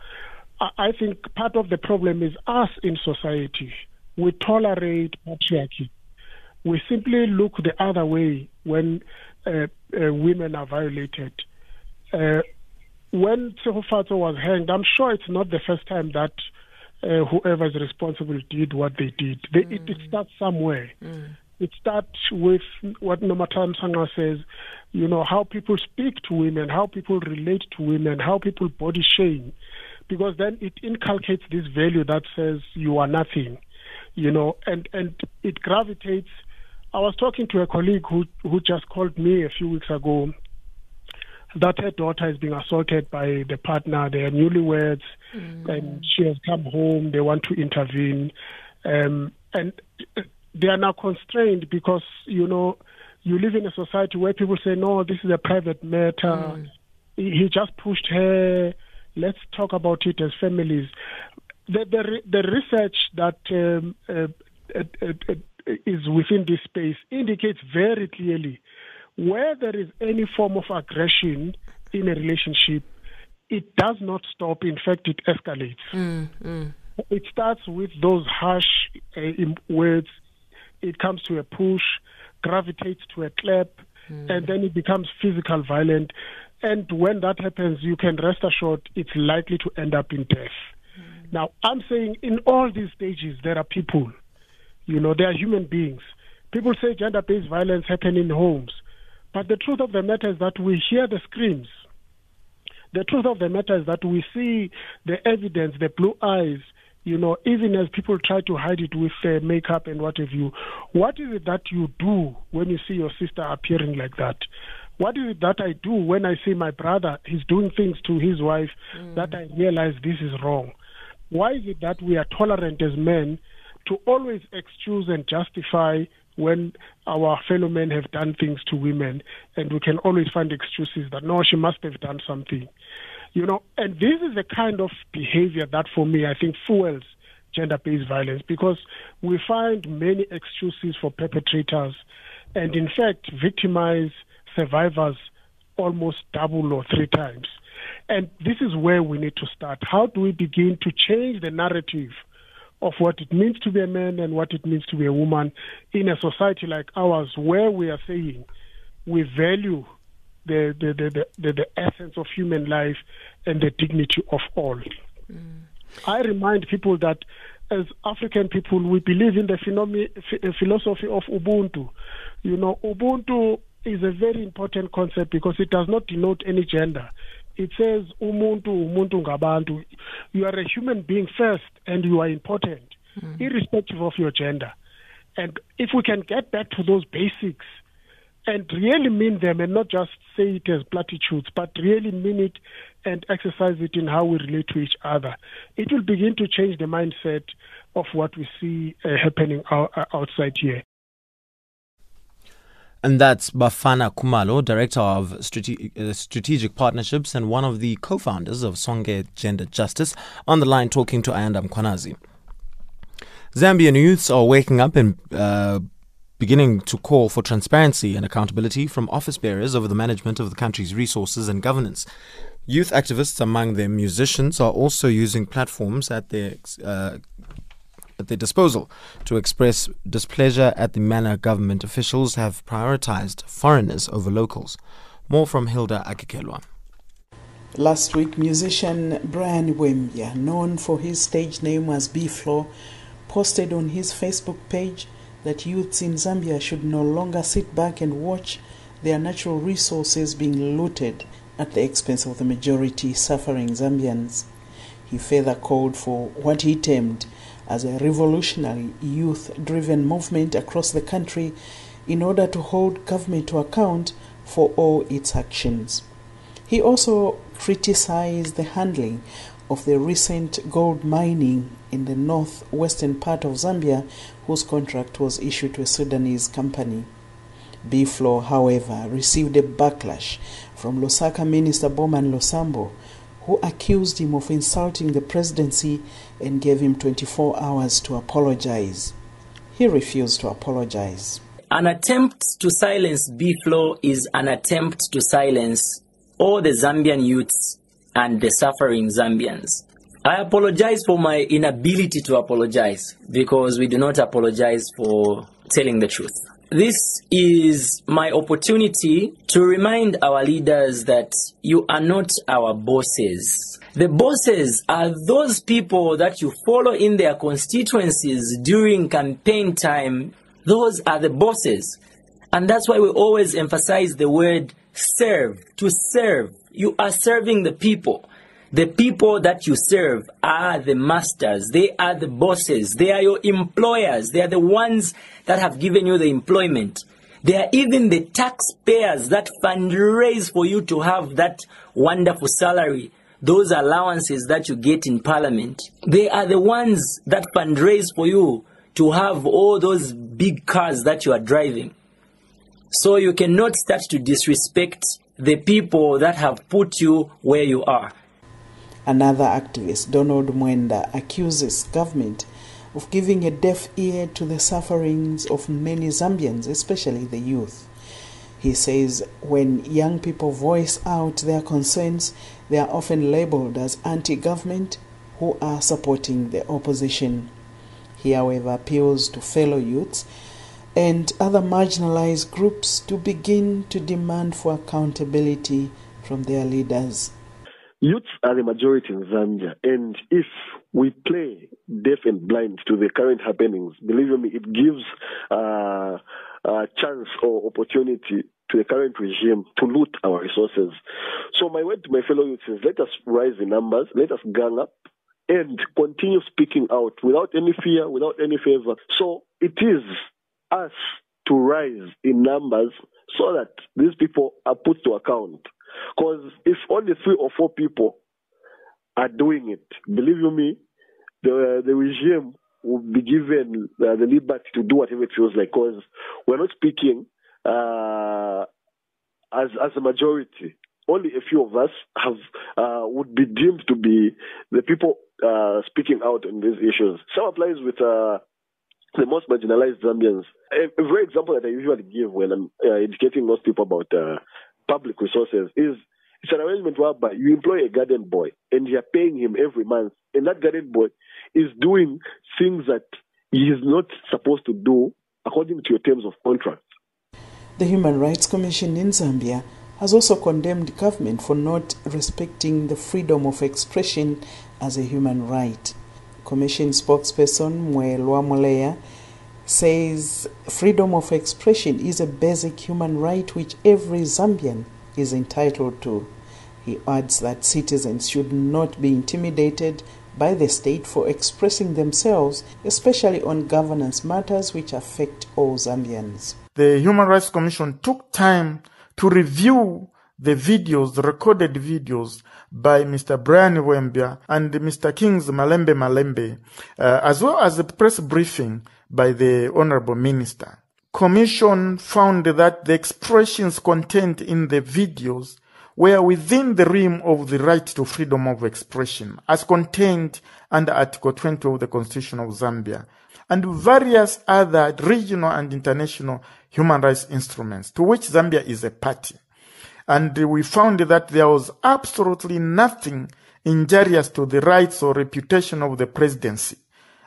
I think part of the problem is us in society. We tolerate patriarchy. We simply look the other way when uh, uh, women are violated. Uh, when Tshegofatso was hanged, I'm sure it's not the first time that uh, whoever is responsible did what they did. They, mm. it, it starts somewhere. Mm. It starts with what Nomatan Sanga says, you know, how people speak to women, how people relate to women, how people body shame. Because then it inculcates this value that says you are nothing, you know, and, and it gravitates. I was talking to a colleague who, who just called me a few weeks ago that her daughter is being assaulted by the partner. They are newlyweds, mm. and she has come home. They want to intervene. Um, and they are now constrained because, you know, you live in a society where people say, no, this is a private matter. Mm. He, he just pushed her. Let's talk about it as families. The the, the research that um, uh, uh, uh, uh, is within this space indicates very clearly where there is any form of aggression in a relationship, it does not stop. In fact, it escalates. Mm, mm. It starts with those harsh uh, words. It comes to a push, gravitates to a clap, mm. and then it becomes physical violence. And when that happens, you can rest assured it's likely to end up in death. Mm. Now, I'm saying in all these stages, there are people, you know, they are human beings. People say gender-based violence happens in homes. But the truth of the matter is that we hear the screams. The truth of the matter is that we see the evidence, the blue eyes, you know, even as people try to hide it with uh, makeup and what have you. What is it that you do when you see your sister appearing like that? What is it that I do when I see my brother is doing things to his wife mm. that I realize this is wrong? Why is it that we are tolerant as men to always excuse and justify when our fellow men have done things to women, and we can always find excuses that, no, she must have done something? You know, and this is the kind of behavior that, for me, I think fuels gender-based violence, because we find many excuses for perpetrators and, in fact, victimize survivors almost double or three times. And this is where we need to start. How do we begin to change the narrative of what it means to be a man and what it means to be a woman in a society like ours, where we are saying we value the the, the, the, the essence of human life and the dignity of all? Mm. I remind people that as African people, we believe in the phenomen- f- philosophy of Ubuntu. You know, Ubuntu is a very important concept because it does not denote any gender. It says, umuntu, umuntu ngabantu. You are a human being first, and you are important, mm. irrespective of your gender. And if we can get back to those basics and really mean them and not just say it as platitudes, but really mean it and exercise it in how we relate to each other, it will begin to change the mindset of what we see uh, happening out, uh, outside here. And that's Bafana Kumalo, Director of Strate- uh, Strategic Partnerships and one of the co-founders of Sonke Gender Justice, on the line talking to Ayanda Mkhwanazi. Zambian youths are waking up and uh, beginning to call for transparency and accountability from office bearers over the management of the country's resources and governance. Youth activists, among them musicians, are also using platforms at their uh, at their disposal to express displeasure at the manner government officials have prioritized foreigners over locals. More from Hilda Akikelua. Last week, musician Brian Wembia, known for his stage name as B-Flo, posted on his Facebook page that youths in Zambia should no longer sit back and watch their natural resources being looted at the expense of the majority suffering Zambians. He further called for what he termed as a revolutionary youth-driven movement across the country in order to hold government to account for all its actions. He also criticized the handling of the recent gold mining in the northwestern part of Zambia, whose contract was issued to a Sudanese company. B-Flo, however, received a backlash from Lusaka Minister Boman Losambo, who accused him of insulting the presidency and gave him twenty-four hours to apologize. He refused to apologize. An attempt to silence B-Flo is an attempt to silence all the Zambian youths and the suffering Zambians. I apologize for my inability to apologize, because we do not apologize for telling the truth. This is my opportunity to remind our leaders that you are not our bosses. The bosses are those people that you follow in their constituencies during campaign time. Those are the bosses. And that's why we always emphasize the word serve, to serve. You are serving the people. The people that you serve are the masters. They are the bosses. They are your employers. They are the ones that have given you the employment. They are even the taxpayers that fundraise for you to have that wonderful salary, those allowances that you get in parliament. They are the ones that fundraise for you to have all those big cars that you are driving. So you cannot start to disrespect the people that have put you where you are. Another activist, Donald Mwenda, accuses government of giving a deaf ear to the sufferings of many Zambians, especially the youth. He says when young people voice out their concerns, they are often labeled as anti-government who are supporting the opposition. He, however, appeals to fellow youths and other marginalized groups to begin to demand for accountability from their leaders. Youths are the majority in Zambia, and if we play deaf and blind to the current happenings, believe me, it gives uh, a chance or opportunity to the current regime to loot our resources. So my word to my fellow youths is, let us rise in numbers, let us gang up, and continue speaking out without any fear, without any favor. So it is us to rise in numbers so that these people are put to account. Because if only three or four people are doing it, believe you me, the, the regime will be given the, the liberty to do whatever it feels like, because we're not speaking uh, as, as a majority. Only a few of us have uh, would be deemed to be the people uh, speaking out on these issues. Some applies with uh, the most marginalized Zambians. A, a great example that I usually give when I'm uh, educating most people about uh, public resources is it's an arrangement whereby you employ a garden boy and you're paying him every month. And that garden boy is doing things that he is not supposed to do according to your terms of contract. The Human Rights Commission in Zambia has also condemned government for not respecting the freedom of expression as a human right. Commission spokesperson Mwelwa Moleya says freedom of expression is a basic human right which every Zambian is entitled to. He adds that citizens should not be intimidated by the state for expressing themselves, especially on governance matters which affect all Zambians. The Human Rights Commission took time to review the videos, the recorded videos by Mister Brian Wembia and Mister King's Malembe Malembe, uh, as well as the press briefing by the Honorable Minister. Commission found that the expressions contained in the videos were within the realm of the right to freedom of expression, as contained under Article twenty of the Constitution of Zambia, and various other regional and international human rights instruments to which Zambia is a party. And we found that there was absolutely nothing injurious to the rights or reputation of the presidency.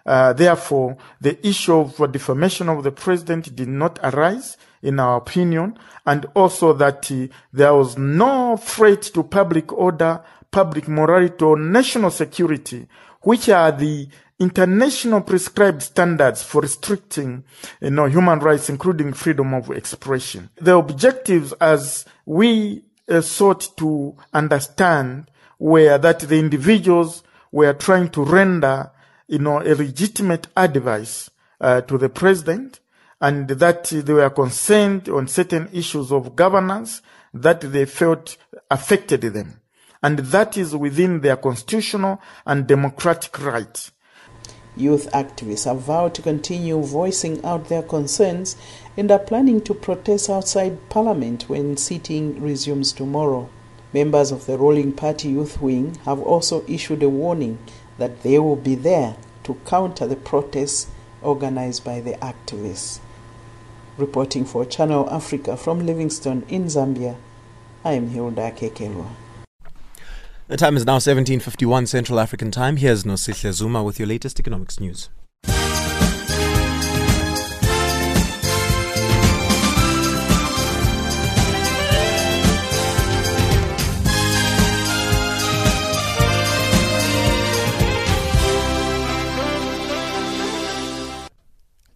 Uh, therefore, the issue of defamation of the president did not arise, in our opinion, and also that uh, there was no threat to public order, public morality, or national security, which are the international prescribed standards for restricting, you know, human rights, including freedom of expression. The objectives, as we uh, sought to understand, were that the individuals were trying to render, you know, a legitimate advice uh, to the president, and that they were concerned on certain issues of governance that they felt affected them, and that is within their constitutional and democratic right. Youth activists have vowed to continue voicing out their concerns and are planning to protest outside Parliament when sitting resumes tomorrow. Members of the ruling party youth wing have also issued a warning that they will be there to counter the protests organized by the activists. Reporting for Channel Africa from Livingstone in Zambia, I am Hilda Akikelua. The time is now seventeen fifty-one Central African Time. Here's Nosille Zuma with your latest economics news.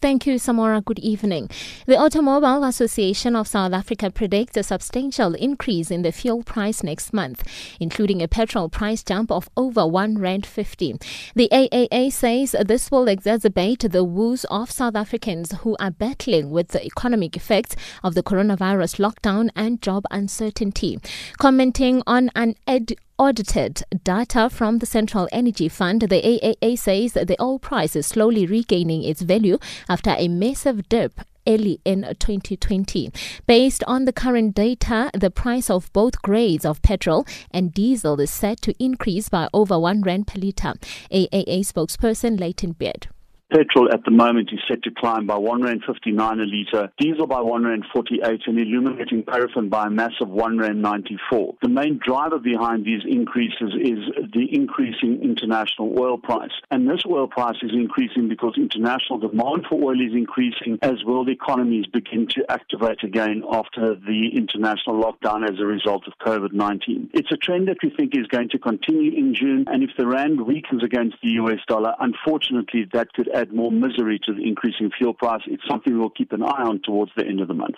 Thank you, Samora. Good evening. The Automobile Association of South Africa predicts a substantial increase in the fuel price next month, including a petrol price jump of over one rand fifty. The A A A says this will exacerbate the woes of South Africans who are battling with the economic effects of the coronavirus lockdown and job uncertainty. Commenting on an ed- Audited data from the Central Energy Fund, the A A A says the oil price is slowly regaining its value after a massive dip early in twenty twenty. Based on the current data, the price of both grades of petrol and diesel is set to increase by over one rand per litre. A A A spokesperson Leighton Beard. Petrol at the moment is set to climb by one rand fifty-nine a litre, diesel by one rand forty-eight, and illuminating paraffin by a massive one rand ninety-four. The main driver behind these increases is the increasing international oil price. And this oil price is increasing because international demand for oil is increasing as world economies begin to activate again after the international lockdown as a result of COVID nineteen. It's a trend that we think is going to continue in June, and if the rand weakens against the U S dollar, unfortunately that could add more misery to the increasing fuel price. It's something we'll keep an eye on towards the end of the month.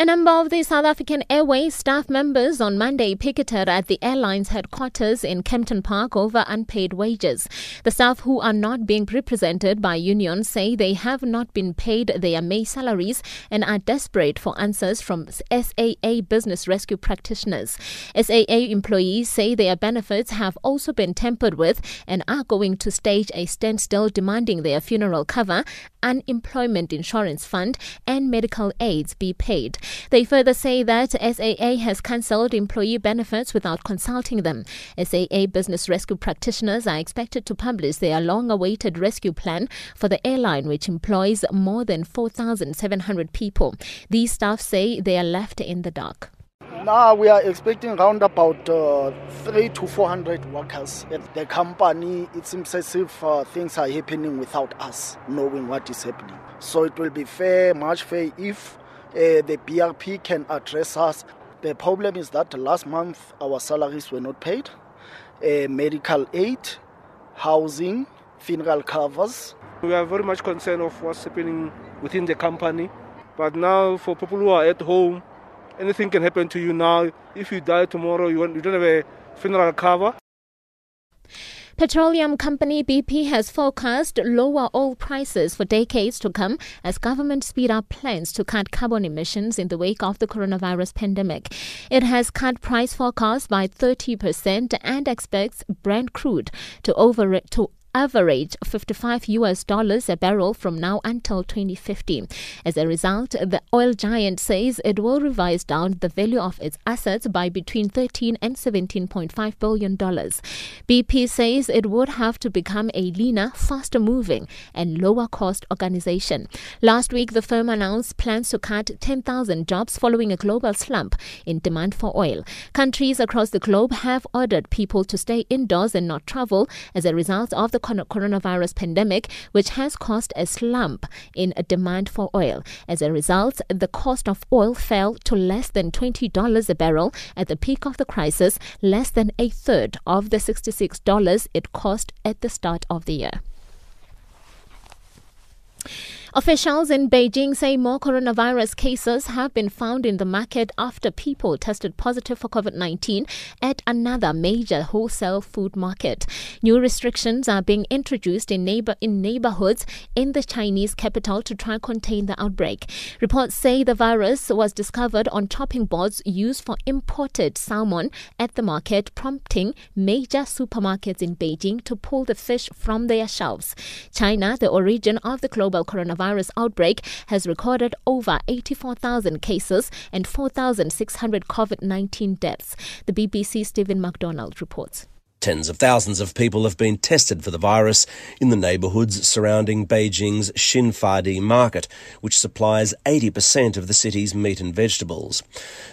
A number of the South African Airways staff members on Monday picketed at the airline's headquarters in Kempton Park over unpaid wages. The staff, who are not being represented by unions, say they have not been paid their May salaries and are desperate for answers from S A A business rescue practitioners. S A A employees say their benefits have also been tampered with and are going to stage a standstill demanding their funeral cover, unemployment insurance fund and medical aids be paid. They further say that S A A has cancelled employee benefits without consulting them. S A A business rescue practitioners are expected to publish their long-awaited rescue plan for the airline, which employs more than four thousand seven hundred people. These staff say they are left in the dark. Now we are expecting around about uh, three to four hundred workers at the company. It seems as if uh, things are happening without us knowing what is happening. So it will be fair, much fair, if Uh, the B R P can address us. The problem is that last month our salaries were not paid. Uh, medical aid, housing, funeral covers. We are very much concerned of what's happening within the company. But now for people who are at home, anything can happen to you now. If you die tomorrow, you don't have a funeral cover. Petroleum company B P has forecast lower oil prices for decades to come as government speed up plans to cut carbon emissions in the wake of the coronavirus pandemic. It has cut price forecasts by thirty percent and expects Brent crude to over to average fifty-five U S dollars a barrel from now until twenty fifty. As a result, the oil giant says it will revise down the value of its assets by between thirteen and seventeen point five billion dollars. B P says it would have to become a leaner, faster moving and lower cost organization. Last week, the firm announced plans to cut ten thousand jobs following a global slump in demand for oil. Countries across the globe have ordered people to stay indoors and not travel as a result of the coronavirus pandemic, which has caused a slump in a demand for oil. As a result, the cost of oil fell to less than twenty dollars a barrel at the peak of the crisis, less than a third of the sixty-six dollars it cost at the start of the year. Officials in Beijing say more coronavirus cases have been found in the market after people tested positive for COVID nineteen at another major wholesale food market. New restrictions are being introduced in neighbor in neighborhoods in the Chinese capital to try to contain the outbreak. Reports say the virus was discovered on chopping boards used for imported salmon at the market, prompting major supermarkets in Beijing to pull the fish from their shelves. China, the origin of the global coronavirus virus outbreak, has recorded over eighty-four thousand cases and four thousand six hundred COVID nineteen deaths. The B B C's Stephen MacDonald reports. Tens of thousands of people have been tested for the virus in the neighbourhoods surrounding Beijing's Xinfadi market, which supplies eighty percent of the city's meat and vegetables.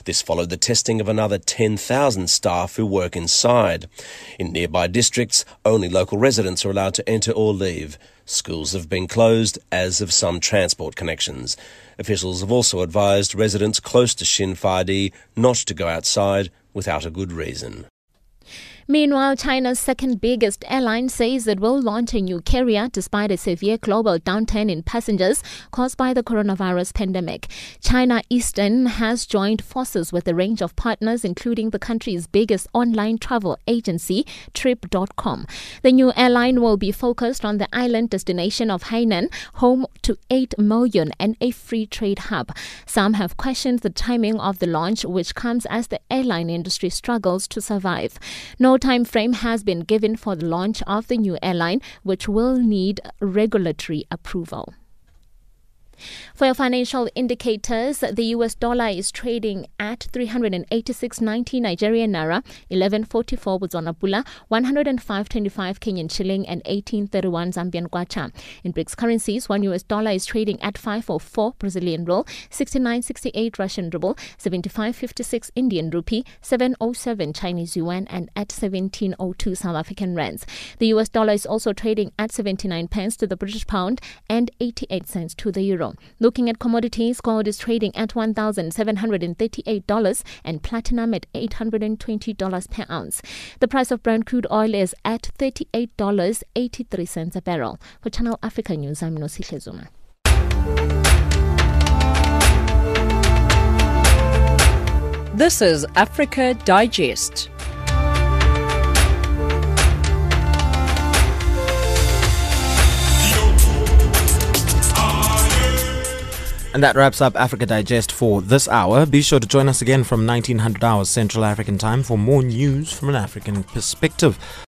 This followed the testing of another ten thousand staff who work inside. In nearby districts, only local residents are allowed to enter or leave. Schools have been closed, as have some transport connections. Officials have also advised residents close to Xinfadi not to go outside without a good reason. Meanwhile, China's second biggest airline says it will launch a new carrier despite a severe global downturn in passengers caused by the coronavirus pandemic. China Eastern has joined forces with a range of partners, including the country's biggest online travel agency, trip dot com. The new airline will be focused on the island destination of Hainan, home to eight million and a free trade hub. Some have questioned the timing of the launch, which comes as the airline industry struggles to survive. No No time frame has been given for the launch of the new airline, which will need regulatory approval. For your financial indicators, the U S dollar is trading at three hundred eighty-six point nine zero Nigerian naira, eleven forty-four Botswana pula, one oh five point two five Kenyan shilling and eighteen thirty-one Zambian kwacha. In B R I C S currencies, one U S dollar is trading at five oh four Brazilian real, sixty-nine sixty-eight Russian ruble, seventy-five fifty-six Indian rupee, seven oh seven Chinese yuan and at seventeen oh two South African rands. The U S dollar is also trading at seventy-nine pence to the British pound and eighty-eight cents to the euro. Looking at commodities, gold is trading at one thousand seven hundred thirty-eight dollars and platinum at eight hundred twenty dollars per ounce. The price of Brent crude oil is at thirty-eight dollars and eighty-three cents a barrel. For Channel Africa News, I'm Nosille Zuma. This is Africa Digest. And that wraps up Africa Digest for this hour. Be sure to join us again from nineteen hundred hours Central African Time for more news from an African perspective.